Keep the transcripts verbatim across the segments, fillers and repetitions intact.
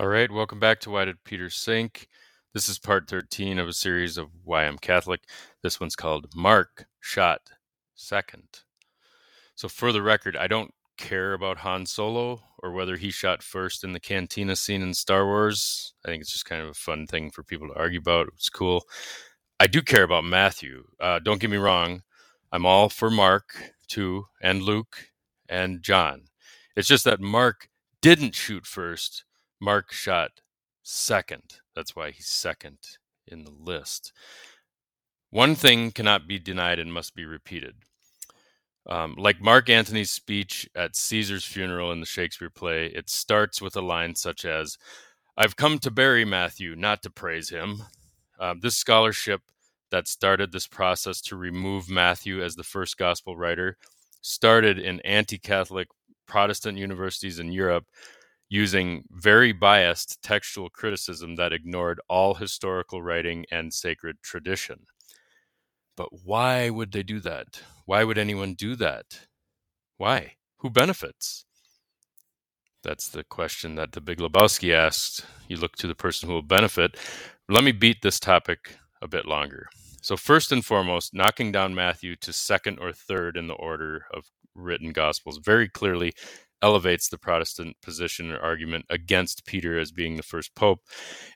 All right, welcome back to Why Did Peter Sink? This is part thirteen of a series of Why I'm Catholic. This one's called Mark Shot Second. So for the record, I don't care about Han Solo or whether he shot first in the cantina scene in Star Wars. I think it's just kind of a fun thing for people to argue about. It's cool. I do care about Matthew. Uh, don't get me wrong. I'm all for Mark, too, and Luke, and John. It's just that Mark didn't shoot first. Mark shot second. That's why he's second in the list. One thing cannot be denied and must be repeated. Um, like Mark Antony's speech at Caesar's funeral in the Shakespeare play, it starts with a line such as, "I've come to bury Matthew, not to praise him." Uh, this scholarship that started this process to remove Matthew as the first gospel writer started in anti-Catholic Protestant universities in Europe, using very biased textual criticism that ignored all historical writing and sacred tradition. But why would they do that? Why would anyone do that? Why? Who benefits? That's the question that the Big Lebowski asked. You look to the person who will benefit. Let me beat this topic a bit longer. So first and foremost, knocking down Matthew to second or third in the order of written gospels very clearly elevates the Protestant position or argument against Peter as being the first pope,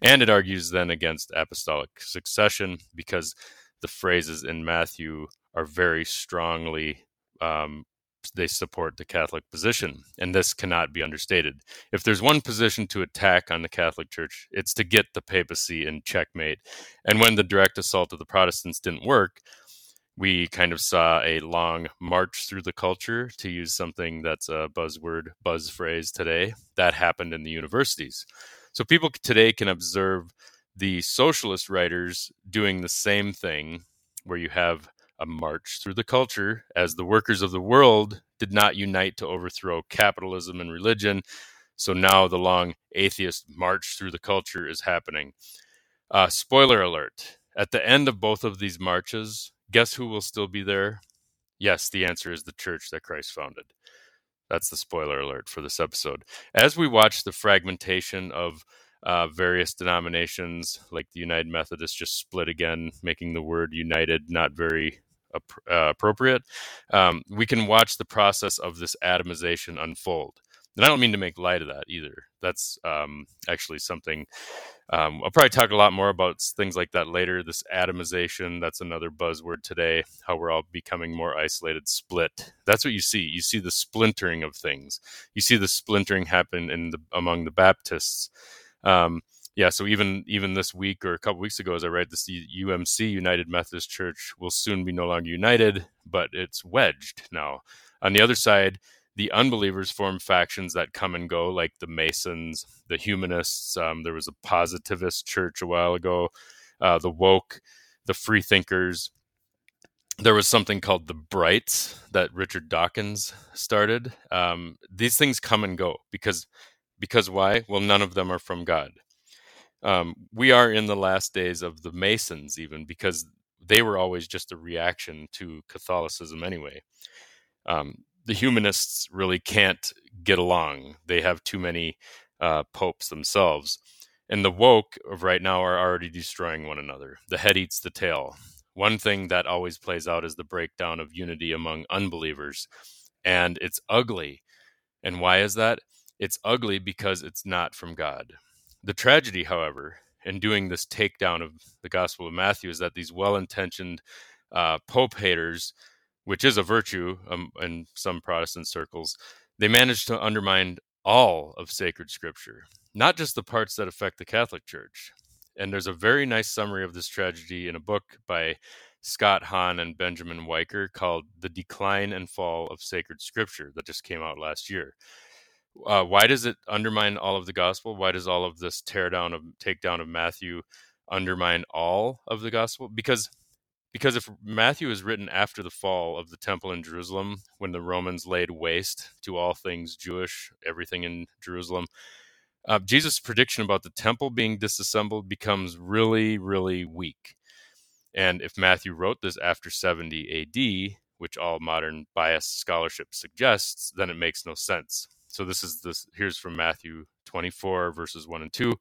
and it argues then against apostolic succession because the phrases in Matthew are very strongly, um, they support the Catholic position, and this cannot be understated. If there's one position to attack on the Catholic Church, it's to get the papacy in checkmate, and when the direct assault of the Protestants didn't work, we kind of saw a long march through the culture, to use something that's a buzzword, buzz phrase today. That happened in the universities. So people today can observe the socialist writers doing the same thing, where you have a march through the culture, as the workers of the world did not unite to overthrow capitalism and religion. So now the long atheist march through the culture is happening. Uh, spoiler alert, at the end of both of these marches, guess who will still be there? Yes, the answer is the church that Christ founded. That's the spoiler alert for this episode. As we watch the fragmentation of uh, various denominations, like the United Methodist just split again, making the word united not very uh, appropriate, um, we can watch the process of this atomization unfold. And I don't mean to make light of that either. That's um, actually something, um, I'll probably talk a lot more about things like that later. This atomization, that's another buzzword today, how we're all becoming more isolated, split. That's what you see. You see the splintering of things. You see the splintering happen in the, among the Baptists. Um, yeah, so even even this week or a couple weeks ago, as I write this, the U M C, United Methodist Church, will soon be no longer united, but it's wedged now. On the other side, the unbelievers form factions that come and go, like the Masons, the Humanists. Um, there was a positivist church a while ago, uh, the Woke, the Freethinkers. There was something called the Brights that Richard Dawkins started. Um, these things come and go because, because why? Well, none of them are from God. Um, we are in the last days of the Masons, even because they were always just a reaction to Catholicism anyway. Um, The humanists really can't get along. They have too many uh, popes themselves. And the woke of right now are already destroying one another. The head eats the tail. One thing that always plays out is the breakdown of unity among unbelievers. And it's ugly. And why is that? It's ugly because it's not from God. The tragedy, however, in doing this takedown of the Gospel of Matthew is that these well-intentioned uh, pope haters, which is a virtue um, in some Protestant circles, they managed to undermine all of sacred scripture, not just the parts that affect the Catholic Church. And there's a very nice summary of this tragedy in a book by Scott Hahn and Benjamin Weicker called The Decline and Fall of Sacred Scripture that just came out last year. Uh, why does it undermine all of the gospel? Why does all of this tear down of takedown of Matthew undermine all of the gospel? Because Because if Matthew is written after the fall of the temple in Jerusalem, when the Romans laid waste to all things Jewish, everything in Jerusalem, uh, Jesus' prediction about the temple being disassembled becomes really, really weak. And if Matthew wrote this after seventy A D, which all modern biased scholarship suggests, then it makes no sense. So this is this. Here's from Matthew twenty-four, verses one and two.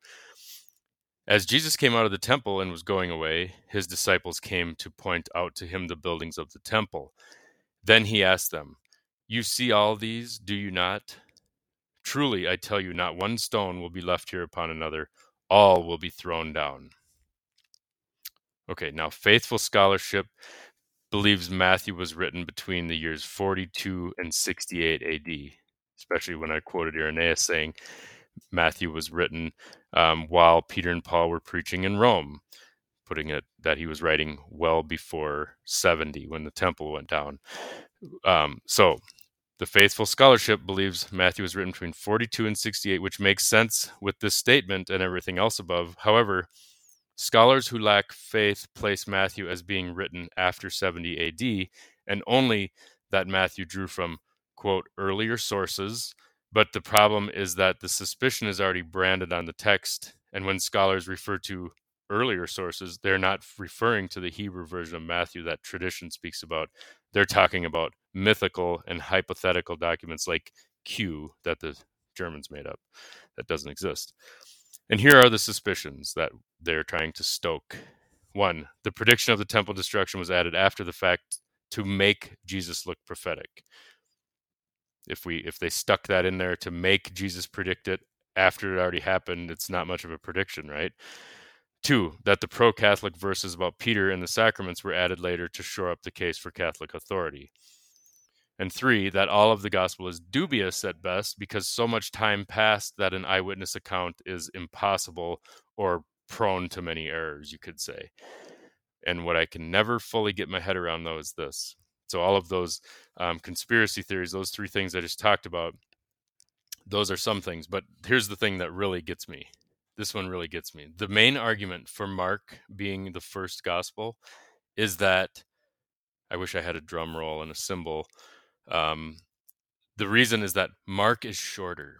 As Jesus came out of the temple and was going away, his disciples came to point out to him the buildings of the temple. Then he asked them, "You see all these, do you not? Truly, I tell you, not one stone will be left here upon another. All will be thrown down." Okay, now faithful scholarship believes Matthew was written between the years forty-two and sixty-eight A D, especially when I quoted Irenaeus saying Matthew was written um, while Peter and Paul were preaching in Rome, putting it that he was writing well before seventy when the temple went down. Um, so the faithful scholarship believes Matthew was written between forty-two and sixty-eight, which makes sense with this statement and everything else above. However, scholars who lack faith place Matthew as being written after seventy A D, and only that Matthew drew from, quote, earlier sources. But the problem is that the suspicion is already branded on the text, and when scholars refer to earlier sources, they're not referring to the Hebrew version of Matthew that tradition speaks about. They're talking about mythical and hypothetical documents like Q that the Germans made up that doesn't exist. And here are the suspicions that they're trying to stoke. One, the prediction of the temple destruction was added after the fact to make Jesus look prophetic. If we, if they stuck that in there to make Jesus predict it after it already happened, it's not much of a prediction, right? Two, that the pro-Catholic verses about Peter and the sacraments were added later to shore up the case for Catholic authority. And three, that all of the gospel is dubious at best because so much time passed that an eyewitness account is impossible or prone to many errors, you could say. And what I can never fully get my head around, though, is this. So all of those um, conspiracy theories, those three things I just talked about, those are some things. But here's the thing that really gets me. This one really gets me. The main argument for Mark being the first gospel is that, I wish I had a drum roll and a cymbal. Um, the reason is that Mark is shorter.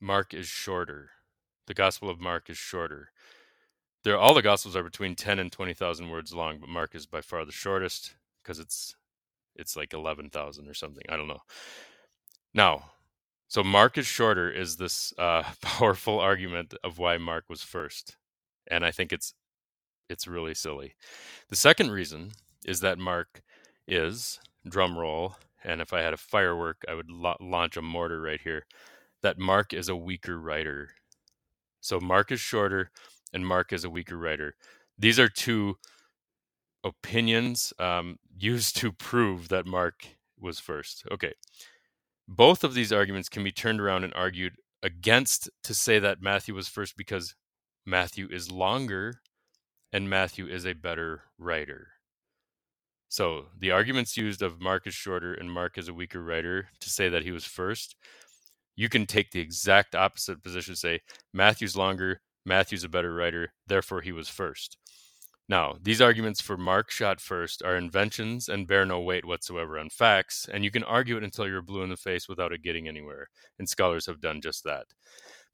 Mark is shorter. The Gospel of Mark is shorter. There, all the Gospels are between ten and twenty thousand words long, but Mark is by far the shortest because it's it's like eleven thousand or something. I don't know. Now, so Mark is shorter is this uh, powerful argument of why Mark was first, and I think it's it's really silly. The second reason is that Mark is, drum roll, and if I had a firework, I would lo- launch a mortar right here, that Mark is a weaker writer. So Mark is shorter and Mark is a weaker writer. These are two opinions um, used to prove that Mark was first. Okay. Both of these arguments can be turned around and argued against to say that Matthew was first because Matthew is longer and Matthew is a better writer. So the arguments used of Mark is shorter and Mark is a weaker writer to say that he was first, you can take the exact opposite position, say Matthew's longer, Matthew's a better writer, therefore he was first. Now, these arguments for Mark shot first are inventions and bear no weight whatsoever on facts, and you can argue it until you're blue in the face without it getting anywhere, and scholars have done just that.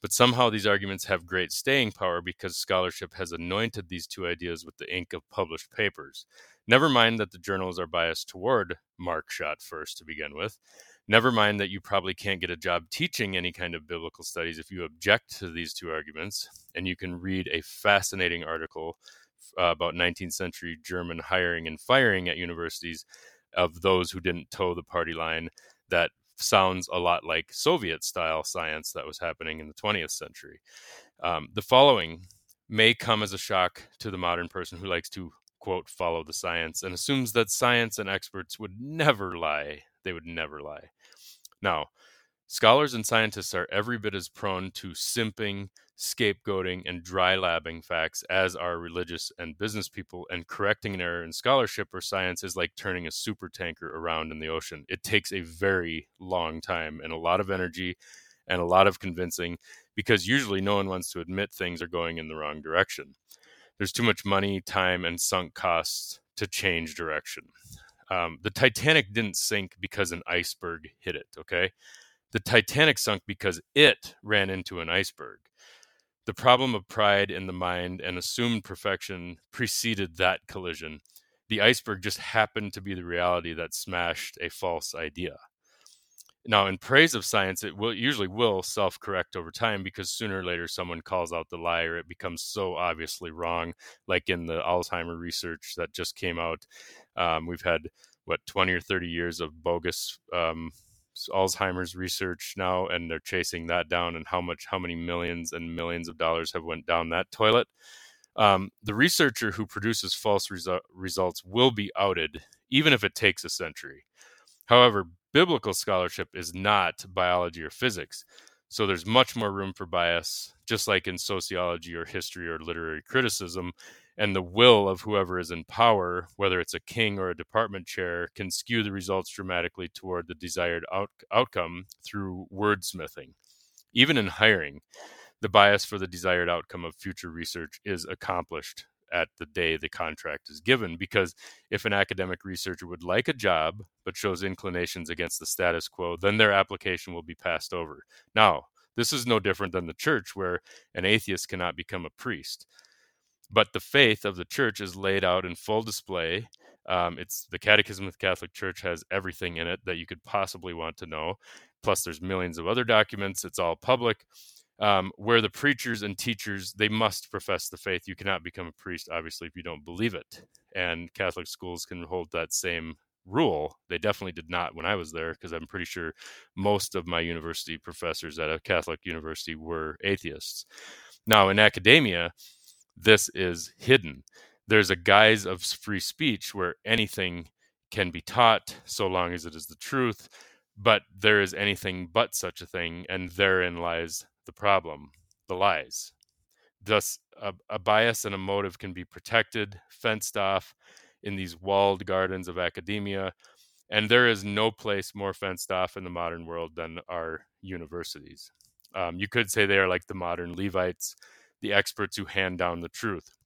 But somehow these arguments have great staying power because scholarship has anointed these two ideas with the ink of published papers. Never mind that the journals are biased toward Mark shot first to begin with. Never mind that you probably can't get a job teaching any kind of biblical studies if you object to these two arguments. And you can read a fascinating article uh, about nineteenth century German hiring and firing at universities of those who didn't toe the party line that sounds a lot like Soviet-style science that was happening in the twentieth century. Um, the following may come as a shock to the modern person who likes to, quote, follow the science and assumes that science and experts would never lie. They would never lie. Now, scholars and scientists are every bit as prone to simping, scapegoating, and dry labbing facts as are religious and business people, and correcting an error in scholarship or science is like turning a super tanker around in the ocean. It takes a very long time and a lot of energy and a lot of convincing because usually no one wants to admit things are going in the wrong direction. There's too much money, time, and sunk costs to change direction. Um, the Titanic didn't sink because an iceberg hit it, okay? The Titanic sunk because it ran into an iceberg. The problem of pride in the mind and assumed perfection preceded that collision. The iceberg just happened to be the reality that smashed a false idea. Now, in praise of science, it will usually will self-correct over time, because sooner or later someone calls out the lie, or it becomes so obviously wrong. Like in the Alzheimer research that just came out, um, we've had, what, twenty or thirty years of bogus um, Alzheimer's research now, and they're chasing that down, and how much, how many millions and millions of dollars have went down that toilet. Um, the researcher who produces false resu- results will be outed, even if it takes a century. However, biblical scholarship is not biology or physics, so there's much more room for bias, just like in sociology or history or literary criticism. And the will of whoever is in power, whether it's a king or a department chair, can skew the results dramatically toward the desired out- outcome through wordsmithing. Even in hiring, the bias for the desired outcome of future research is accomplished at the day the contract is given, because if an academic researcher would like a job but shows inclinations against the status quo, then their application will be passed over. Now, this is no different than the church, where an atheist cannot become a priest. But the faith of the church is laid out in full display. Um, it's the Catechism of the Catholic Church has everything in it that you could possibly want to know. Plus, there's millions of other documents. It's all public. Um, where the preachers and teachers, they must profess the faith. You cannot become a priest, obviously, if you don't believe it. And Catholic schools can hold that same rule. They definitely did not when I was there, because I'm pretty sure most of my university professors at a Catholic university were atheists. Now, in academia, this is hidden. There's a guise of free speech where anything can be taught so long as it is the truth, but there is anything but such a thing, and therein lies the problem, the lies. Thus, a, a bias and a motive can be protected, fenced off in these walled gardens of academia, and there is no place more fenced off in the modern world than our universities. Um, you could say they are like the modern Levites, the experts who hand down the truth.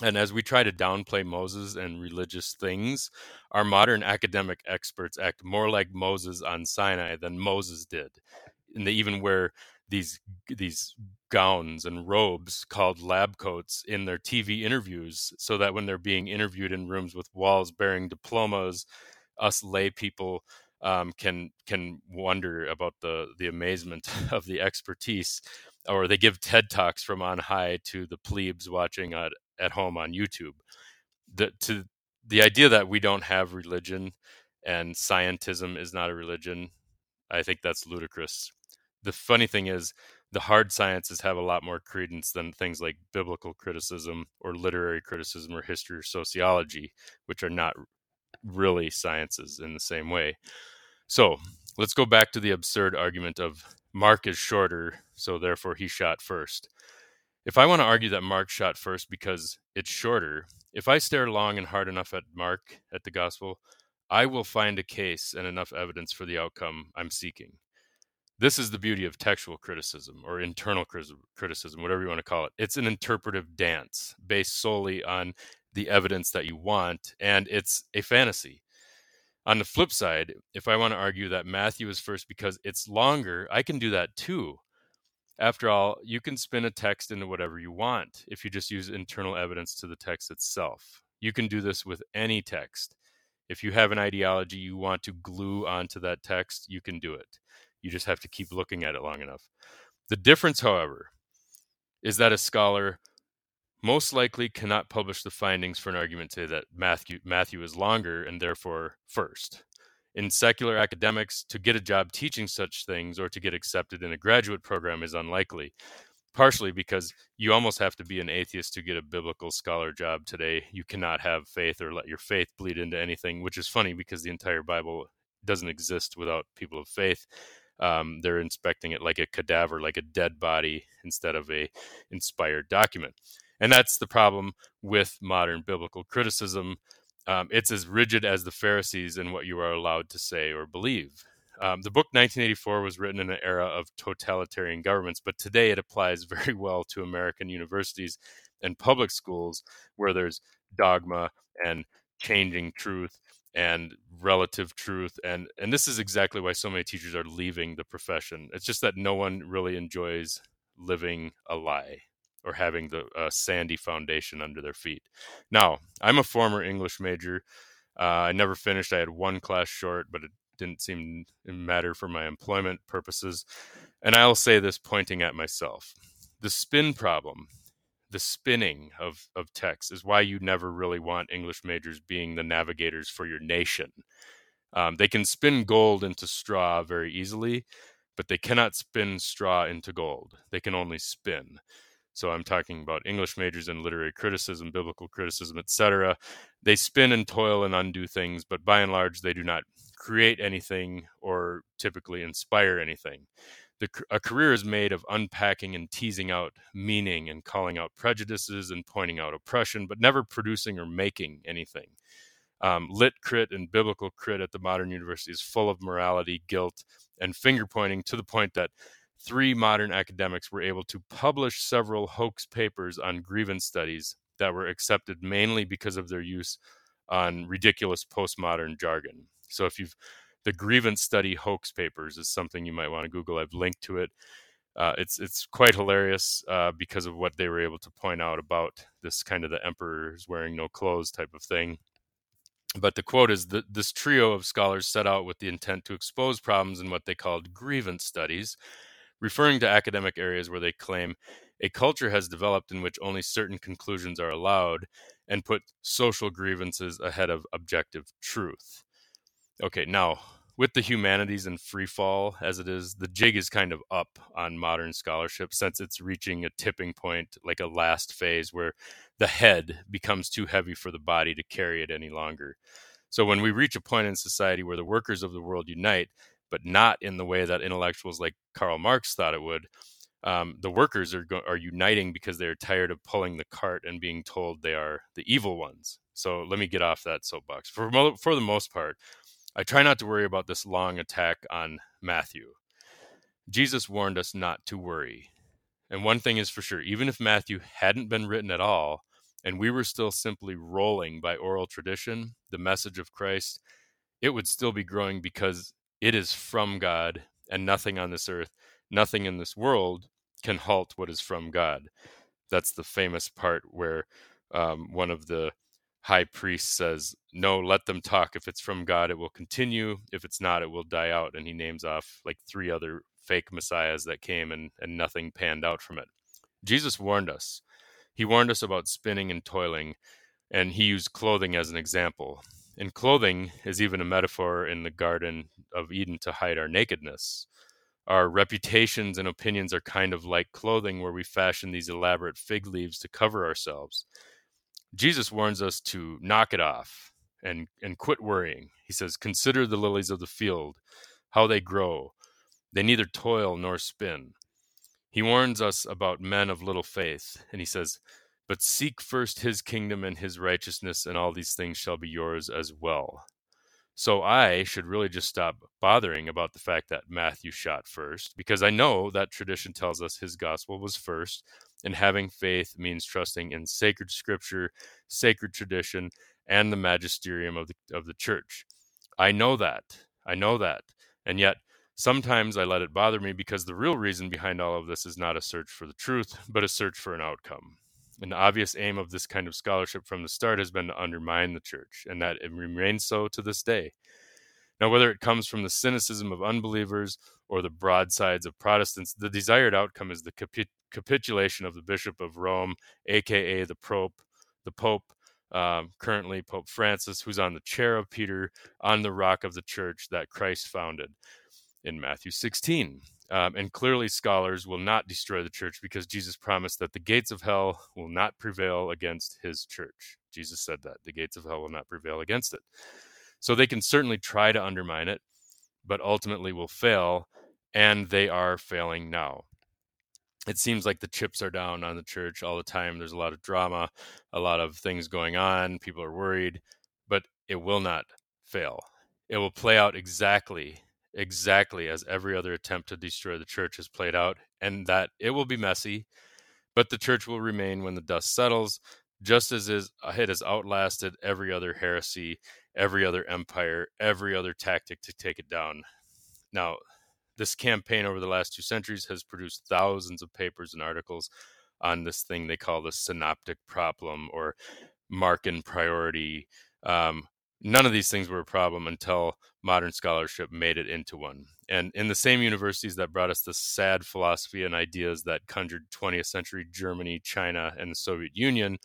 And as we try to downplay Moses and religious things, our modern academic experts act more like Moses on Sinai than Moses did. And they even wear these these gowns and robes called lab coats in their T V interviews, so that when they're being interviewed in rooms with walls bearing diplomas, us lay people um, can can wonder about the the amazement of the expertise. Or they give TED Talks from on high to the plebes watching at, at home on YouTube. The, to, the idea that we don't have religion and scientism is not a religion, I think that's ludicrous. The funny thing is, the hard sciences have a lot more credence than things like biblical criticism or literary criticism or history or sociology, which are not really sciences in the same way. So let's go back to the absurd argument of Mark is shorter, so therefore he shot first. If I want to argue that Mark shot first because it's shorter, if I stare long and hard enough at Mark, at the gospel, I will find a case and enough evidence for the outcome I'm seeking. This is the beauty of textual criticism or internal criticism, whatever you want to call it. It's an interpretive dance based solely on the evidence that you want, and it's a fantasy. On the flip side, if I want to argue that Matthew is first because it's longer, I can do that too. After all, you can spin a text into whatever you want if you just use internal evidence to the text itself. You can do this with any text. If you have an ideology you want to glue onto that text, you can do it. You just have to keep looking at it long enough. The difference, however, is that a scholar most likely cannot publish the findings for an argument today that Matthew, Matthew is longer and therefore first. In secular academics, to get a job teaching such things or to get accepted in a graduate program is unlikely, partially because you almost have to be an atheist to get a biblical scholar job today. You cannot have faith or let your faith bleed into anything, which is funny because the entire Bible doesn't exist without people of faith. Um, they're inspecting it like a cadaver, like a dead body, instead of a inspired document. And that's the problem with modern biblical criticism. Um, it's as rigid as the Pharisees in what you are allowed to say or believe. Um, the book nineteen eighty-four was written in an era of totalitarian governments, but today it applies very well to American universities and public schools where there's dogma and changing truth and relative truth. And, and this is exactly why so many teachers are leaving the profession. It's just that no one really enjoys living a lie or having the uh, sandy foundation under their feet. Now, I'm a former English major. Uh, I never finished. I had one class short, but it didn't seem to matter for my employment purposes. And I'll say this pointing at myself. The spin problem, the spinning of, of text is why you never really want English majors being the navigators for your nation. Um, they can spin gold into straw very easily, but they cannot spin straw into gold. They can only spin. So I'm talking about English majors in literary criticism, biblical criticism, et cetera. They spin and toil and undo things, but by and large, they do not create anything or typically inspire anything. The, a career is made of unpacking and teasing out meaning and calling out prejudices and pointing out oppression, but never producing or making anything. Um, lit crit and biblical crit at the modern university is full of morality, guilt, and finger pointing, to the point that three modern academics were able to publish several hoax papers on grievance studies that were accepted mainly because of their use on ridiculous postmodern jargon. So if you've, the grievance study hoax papers is something you might want to Google. I've linked to it. Uh, it's it's quite hilarious uh, because of what they were able to point out about this kind of the emperor's wearing no clothes type of thing. But the quote is that this trio of scholars set out with the intent to expose problems in what they called grievance studies, referring to academic areas where they claim a culture has developed in which only certain conclusions are allowed, and put social grievances ahead of objective truth. Okay, now, with the humanities in free fall as it is, the jig is kind of up on modern scholarship since it's reaching a tipping point, like a last phase where the head becomes too heavy for the body to carry it any longer. So when we reach a point in society where the workers of the world unite, but not in the way that intellectuals like Karl Marx thought it would. Um, the workers are go- are uniting because they're tired of pulling the cart and being told they are the evil ones. So let me get off that soapbox. For, mo- for the most part, I try not to worry about this long attack on Matthew. Jesus warned us not to worry. And one thing is for sure, even if Matthew hadn't been written at all, and we were still simply rolling by oral tradition, the message of Christ, it would still be growing because it is from God, and nothing on this earth, nothing in this world can halt what is from God. That's the famous part where um, one of the high priests says, no, let them talk. If it's from God, it will continue. If it's not, it will die out. And he names off like three other fake messiahs that came and, and nothing panned out from it. Jesus warned us. He warned us about spinning and toiling, and he used clothing as an example. And clothing is even a metaphor in the Garden of Eden to hide our nakedness. Our reputations and opinions are kind of like clothing, where we fashion these elaborate fig leaves to cover ourselves. Jesus warns us to knock it off and, and quit worrying. He says, consider the lilies of the field, how they grow. They neither toil nor spin. He warns us about men of little faith, and he says, but seek first his kingdom and his righteousness, and all these things shall be yours as well. So I should really just stop bothering about the fact that Matthew shot first, because I know that tradition tells us his gospel was first, and having faith means trusting in sacred scripture, sacred tradition, and the magisterium of the, of the church. I know that. I know that. And yet, sometimes I let it bother me, because the real reason behind all of this is not a search for the truth, but a search for an outcome. An obvious aim of this kind of scholarship from the start has been to undermine the church, and that it remains so to this day. Now, whether it comes from the cynicism of unbelievers or the broadsides of Protestants, the desired outcome is the capit- capitulation of the Bishop of Rome, a k a the Pope, the Pope, um, currently Pope Francis, who's on the chair of Peter, on the rock of the church that Christ founded in Matthew sixteen. Um, and clearly scholars will not destroy the church, because Jesus promised that the gates of hell will not prevail against his church. Jesus said that the gates of hell will not prevail against it. So they can certainly try to undermine it, but ultimately will fail, and they are failing now. It seems like the chips are down on the church all the time. There's a lot of drama, a lot of things going on. People are worried, but it will not fail. It will play out exactly Exactly as every other attempt to destroy the church has played out, and that it will be messy, but the church will remain when the dust settles, just as is, it has outlasted every other heresy, every other empire, every other tactic to take it down. Now, this campaign over the last two centuries has produced thousands of papers and articles on this thing they call the synoptic problem, or Markan priority, um, None of these things were a problem until modern scholarship made it into one. And in the same universities that brought us the sad philosophy and ideas that conjured twentieth century Germany, China, and the Soviet Union,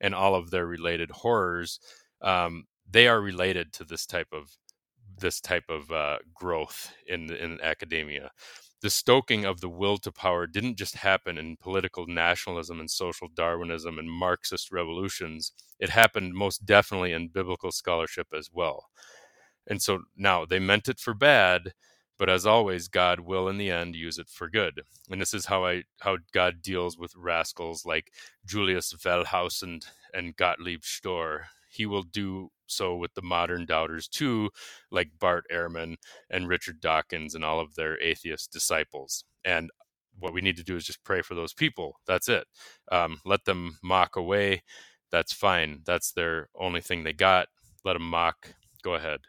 and all of their related horrors, um, they are related to this type of this type of uh, growth in in academia. The stoking of the will to power didn't just happen in political nationalism and social Darwinism and Marxist revolutions. It happened most definitely in biblical scholarship as well. And so now they meant it for bad, but as always, God will in the end use it for good. And this is how I how God deals with rascals like Julius Wellhausen and Gottlieb Storr. He will do so with the modern doubters too, like Bart Ehrman and Richard Dawkins and all of their atheist disciples. And what we need to do is just pray for those people. That's it. Um, let them mock away. That's fine. That's their only thing they got. Let them mock. Go ahead.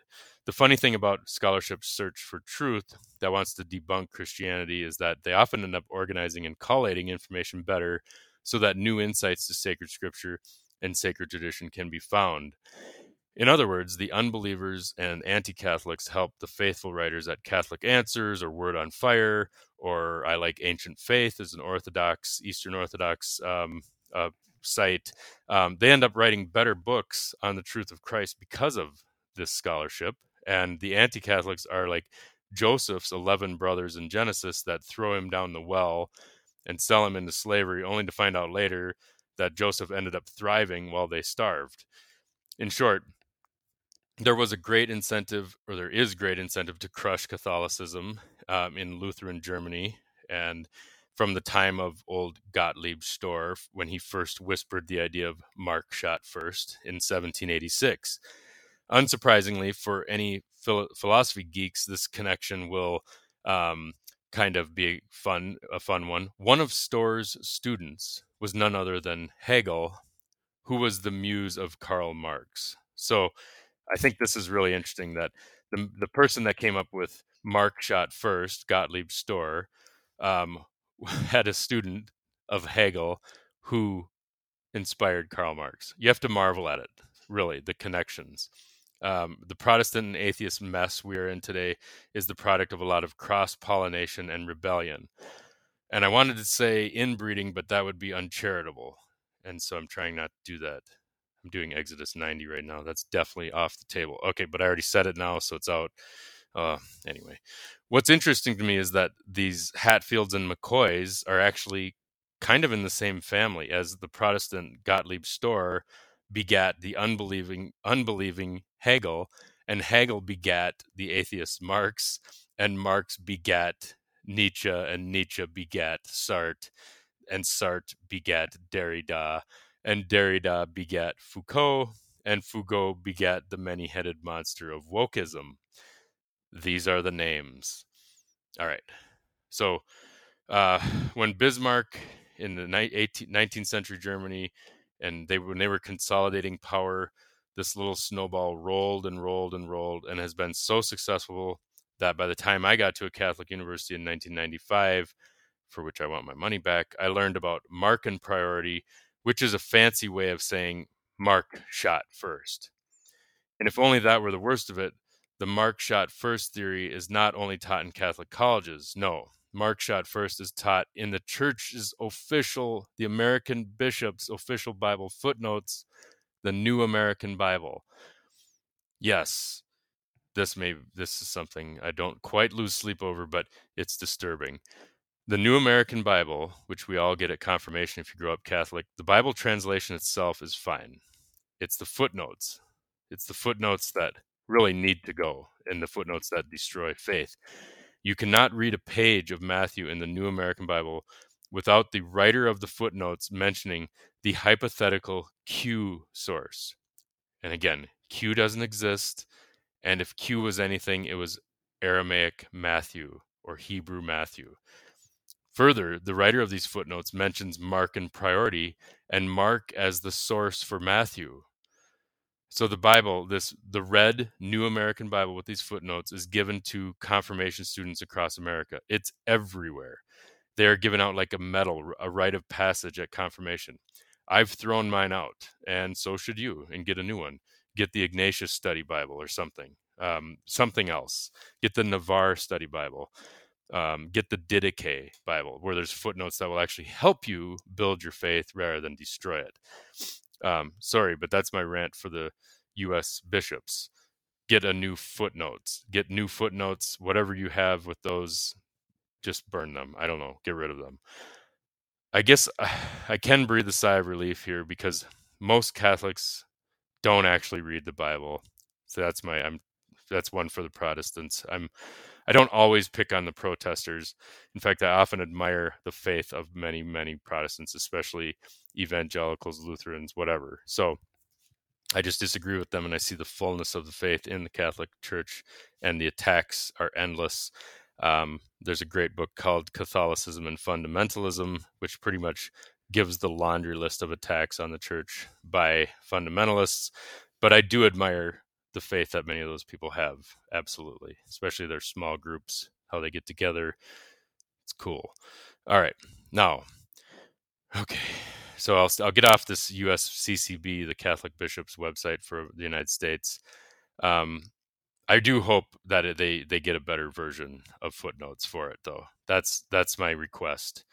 The funny thing about scholarship's search for truth that wants to debunk Christianity is that they often end up organizing and collating information better so that new insights to sacred scripture and sacred tradition can be found. In other words, the unbelievers and anti-Catholics help the faithful writers at Catholic Answers or Word on Fire, or I Like Ancient Faith is an Orthodox, Eastern Orthodox um, uh, site. Um, they end up writing better books on the truth of Christ because of this scholarship. And the anti-Catholics are like Joseph's eleven brothers in Genesis that throw him down the well and sell him into slavery, only to find out later that Joseph ended up thriving while they starved. In short, there was a great incentive, or there is great incentive, to crush Catholicism um, in Lutheran Germany. And from the time of old Gottlieb Storr, when he first whispered the idea of Mark Shot First in seventeen eighty-six. Unsurprisingly, for any philo- philosophy geeks, this connection will um, kind of be fun, a fun one. One of Storr's students was none other than Hegel, who was the muse of Karl Marx. So I think this is really interesting that the the person that came up with Mark Shot First, Gottlieb Storr, um, had a student of Hegel who inspired Karl Marx. You have to marvel at it, really, the connections. Um, the Protestant and atheist mess we are in today is the product of a lot of cross-pollination and rebellion. And I wanted to say inbreeding, but that would be uncharitable. And so I'm trying not to do that. I'm doing Exodus ninety right now. That's definitely off the table. Okay, but I already said it now, so it's out. Uh, anyway, what's interesting to me is that these Hatfields and McCoys are actually kind of in the same family as the Protestant Gottlieb Storr begat the unbelieving, unbelieving Hegel, and Hegel begat the atheist Marx, and Marx begat Nietzsche, and Nietzsche begat Sartre, and Sartre begat Derrida, and Derrida begat Foucault, and Foucault begat the many-headed monster of wokeism. These are the names. All right. So uh, when Bismarck in the nineteenth century Germany, and they when they were consolidating power, this little snowball rolled and rolled and rolled and has been so successful that by the time I got to a Catholic university in nineteen ninety-five, for which I want my money back, I learned about Mark and priority, which is a fancy way of saying Mark Shot First. And if only that were the worst of it, the Mark Shot First theory is not only taught in Catholic colleges. No, Mark Shot First is taught in the church's official, the American bishop's official Bible footnotes, the New American Bible. Yes, this may this is something I don't quite lose sleep over, but it's disturbing. The New American Bible, which we all get at confirmation if you grow up Catholic, the Bible translation itself is fine. It's the footnotes. It's the footnotes that really need to go, and the footnotes that destroy faith. You cannot read a page of Matthew in the New American Bible without the writer of the footnotes mentioning the hypothetical Q source. And again, Q doesn't exist. And if Q was anything, it was Aramaic Matthew or Hebrew Matthew. Further, the writer of these footnotes mentions Mark in priority and Mark as the source for Matthew. So the Bible, this the red New American Bible with these footnotes, is given to confirmation students across America. It's everywhere. They are given out like a medal, a rite of passage at confirmation. I've thrown mine out, and so should you, and get a new one. get the Ignatius Study Bible or something, um, something else. Get the Navarre Study Bible. Um, get the Didache Bible, where there's footnotes that will actually help you build your faith rather than destroy it. Um, sorry, but that's my rant for the U S bishops. Get a new footnotes. Get new footnotes. Whatever you have with those, just burn them. I don't know. Get rid of them. I guess I can breathe a sigh of relief here, because most Catholics don't actually read the Bible. So that's my, I'm, that's one for the Protestants. I'm, I don't always pick on the protesters. In fact, I often admire the faith of many, many Protestants, especially evangelicals, Lutherans, whatever. So I just disagree with them, and I see the fullness of the faith in the Catholic Church, and the attacks are endless. Um, there's a great book called Catholicism and Fundamentalism, which pretty much gives the laundry list of attacks on the church by fundamentalists. But I do admire the faith that many of those people have, absolutely, especially their small groups, how they get together. It's cool. All right, now, okay, so I'll I'll get off this U S C C B, the Catholic Bishops website for the United States. Um, I do hope that they, they get a better version of footnotes for it, though. That's that's my request.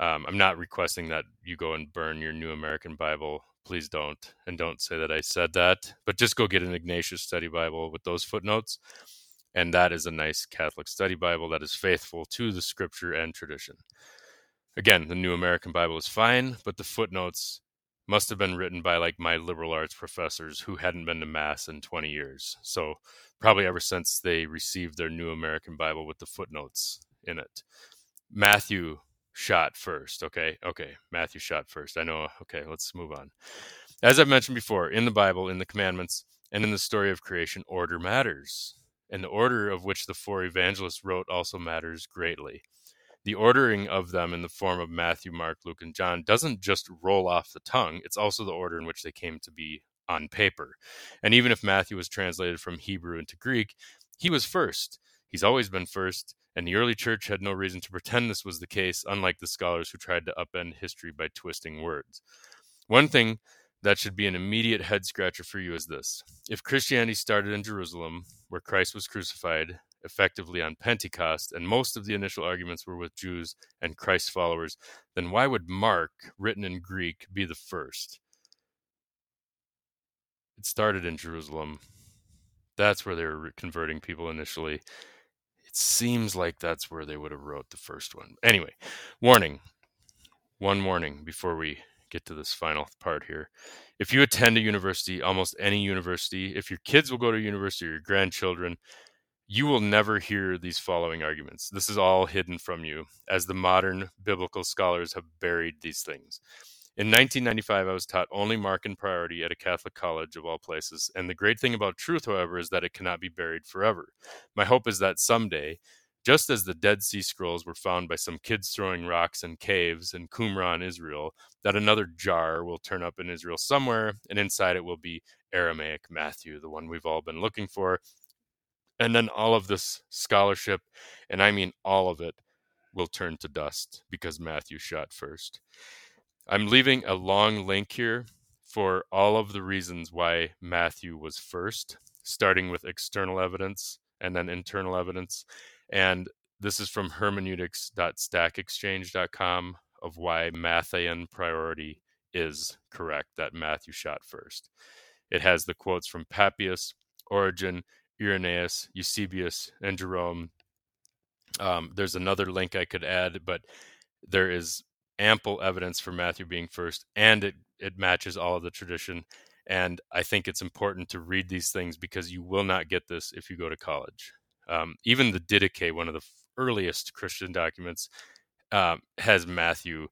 Um, I'm not requesting that you go and burn your New American Bible. Please don't, and don't say that I said that. But just go get an Ignatius Study Bible with those footnotes, and that is a nice Catholic Study Bible that is faithful to the Scripture and tradition. Again, the New American Bible is fine, but the footnotes must have been written by like my liberal arts professors who hadn't been to Mass in twenty years. So probably ever since they received their New American Bible with the footnotes in it. Matthew shot first. Okay. Okay. Matthew shot first. I know. Okay. Let's move on. As I've mentioned before, in the Bible, in the commandments, and in the story of creation, order matters. And the order of which the four evangelists wrote also matters greatly. The ordering of them in the form of Matthew, Mark, Luke, and John doesn't just roll off the tongue. It's also the order in which they came to be on paper. And even if Matthew was translated from Hebrew into Greek, he was first. He's always been first, and the early church had no reason to pretend this was the case, unlike the scholars who tried to upend history by twisting words. One thing that should be an immediate head-scratcher for you is this. If Christianity started in Jerusalem, where Christ was crucified, effectively on Pentecost, and most of the initial arguments were with Jews and Christ's followers, then why would Mark, written in Greek, be the first? It started in Jerusalem. That's where they were converting people initially. It seems like that's where they would have wrote the first one. Anyway, warning. One warning before we get to this final part here. If you attend a university, almost any university, if your kids will go to university or your grandchildren, you will never hear these following arguments. This is all hidden from you, as the modern biblical scholars have buried these things. In nineteen ninety-five, I was taught only Mark and priority at a Catholic college of all places. And the great thing about truth, however, is that it cannot be buried forever. My hope is that someday, just as the Dead Sea Scrolls were found by some kids throwing rocks in caves in Qumran, Israel, that another jar will turn up in Israel somewhere, and inside it will be Aramaic Matthew, the one we've all been looking for. And then all of this scholarship, and I mean all of it, will turn to dust because Matthew shot first. I'm leaving a long link here for all of the reasons why Matthew was first, starting with external evidence and then internal evidence. And this is from hermeneutics dot stack exchange dot com of why Matthean priority is correct, that Matthew shot first. It has the quotes from Papias, Origen, Irenaeus, Eusebius, and Jerome. Um, there's another link I could add, but there is ample evidence for Matthew being first, and it, it matches all of the tradition. And I think it's important to read these things because you will not get this if you go to college. Um, even the Didache, one of the earliest Christian documents, um, has Matthew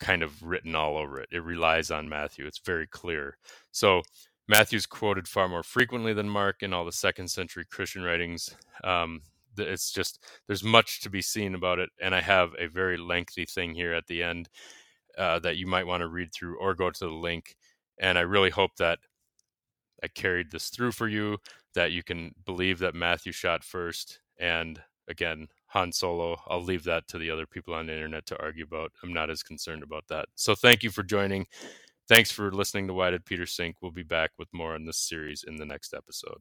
kind of written all over it. It relies on Matthew. It's very clear. So Matthew's quoted far more frequently than Mark in all the second century Christian writings. Um, it's just, there's much to be seen about it. And I have a very lengthy thing here at the end uh, that you might want to read through or go to the link. And I really hope that I carried this through for you, that you can believe that Matthew shot first. And again, Han Solo, I'll leave that to the other people on the internet to argue about. I'm not as concerned about that. So thank you for joining. Thanks for listening to Why Did Peter Sink? We'll be back with more on this series in the next episode.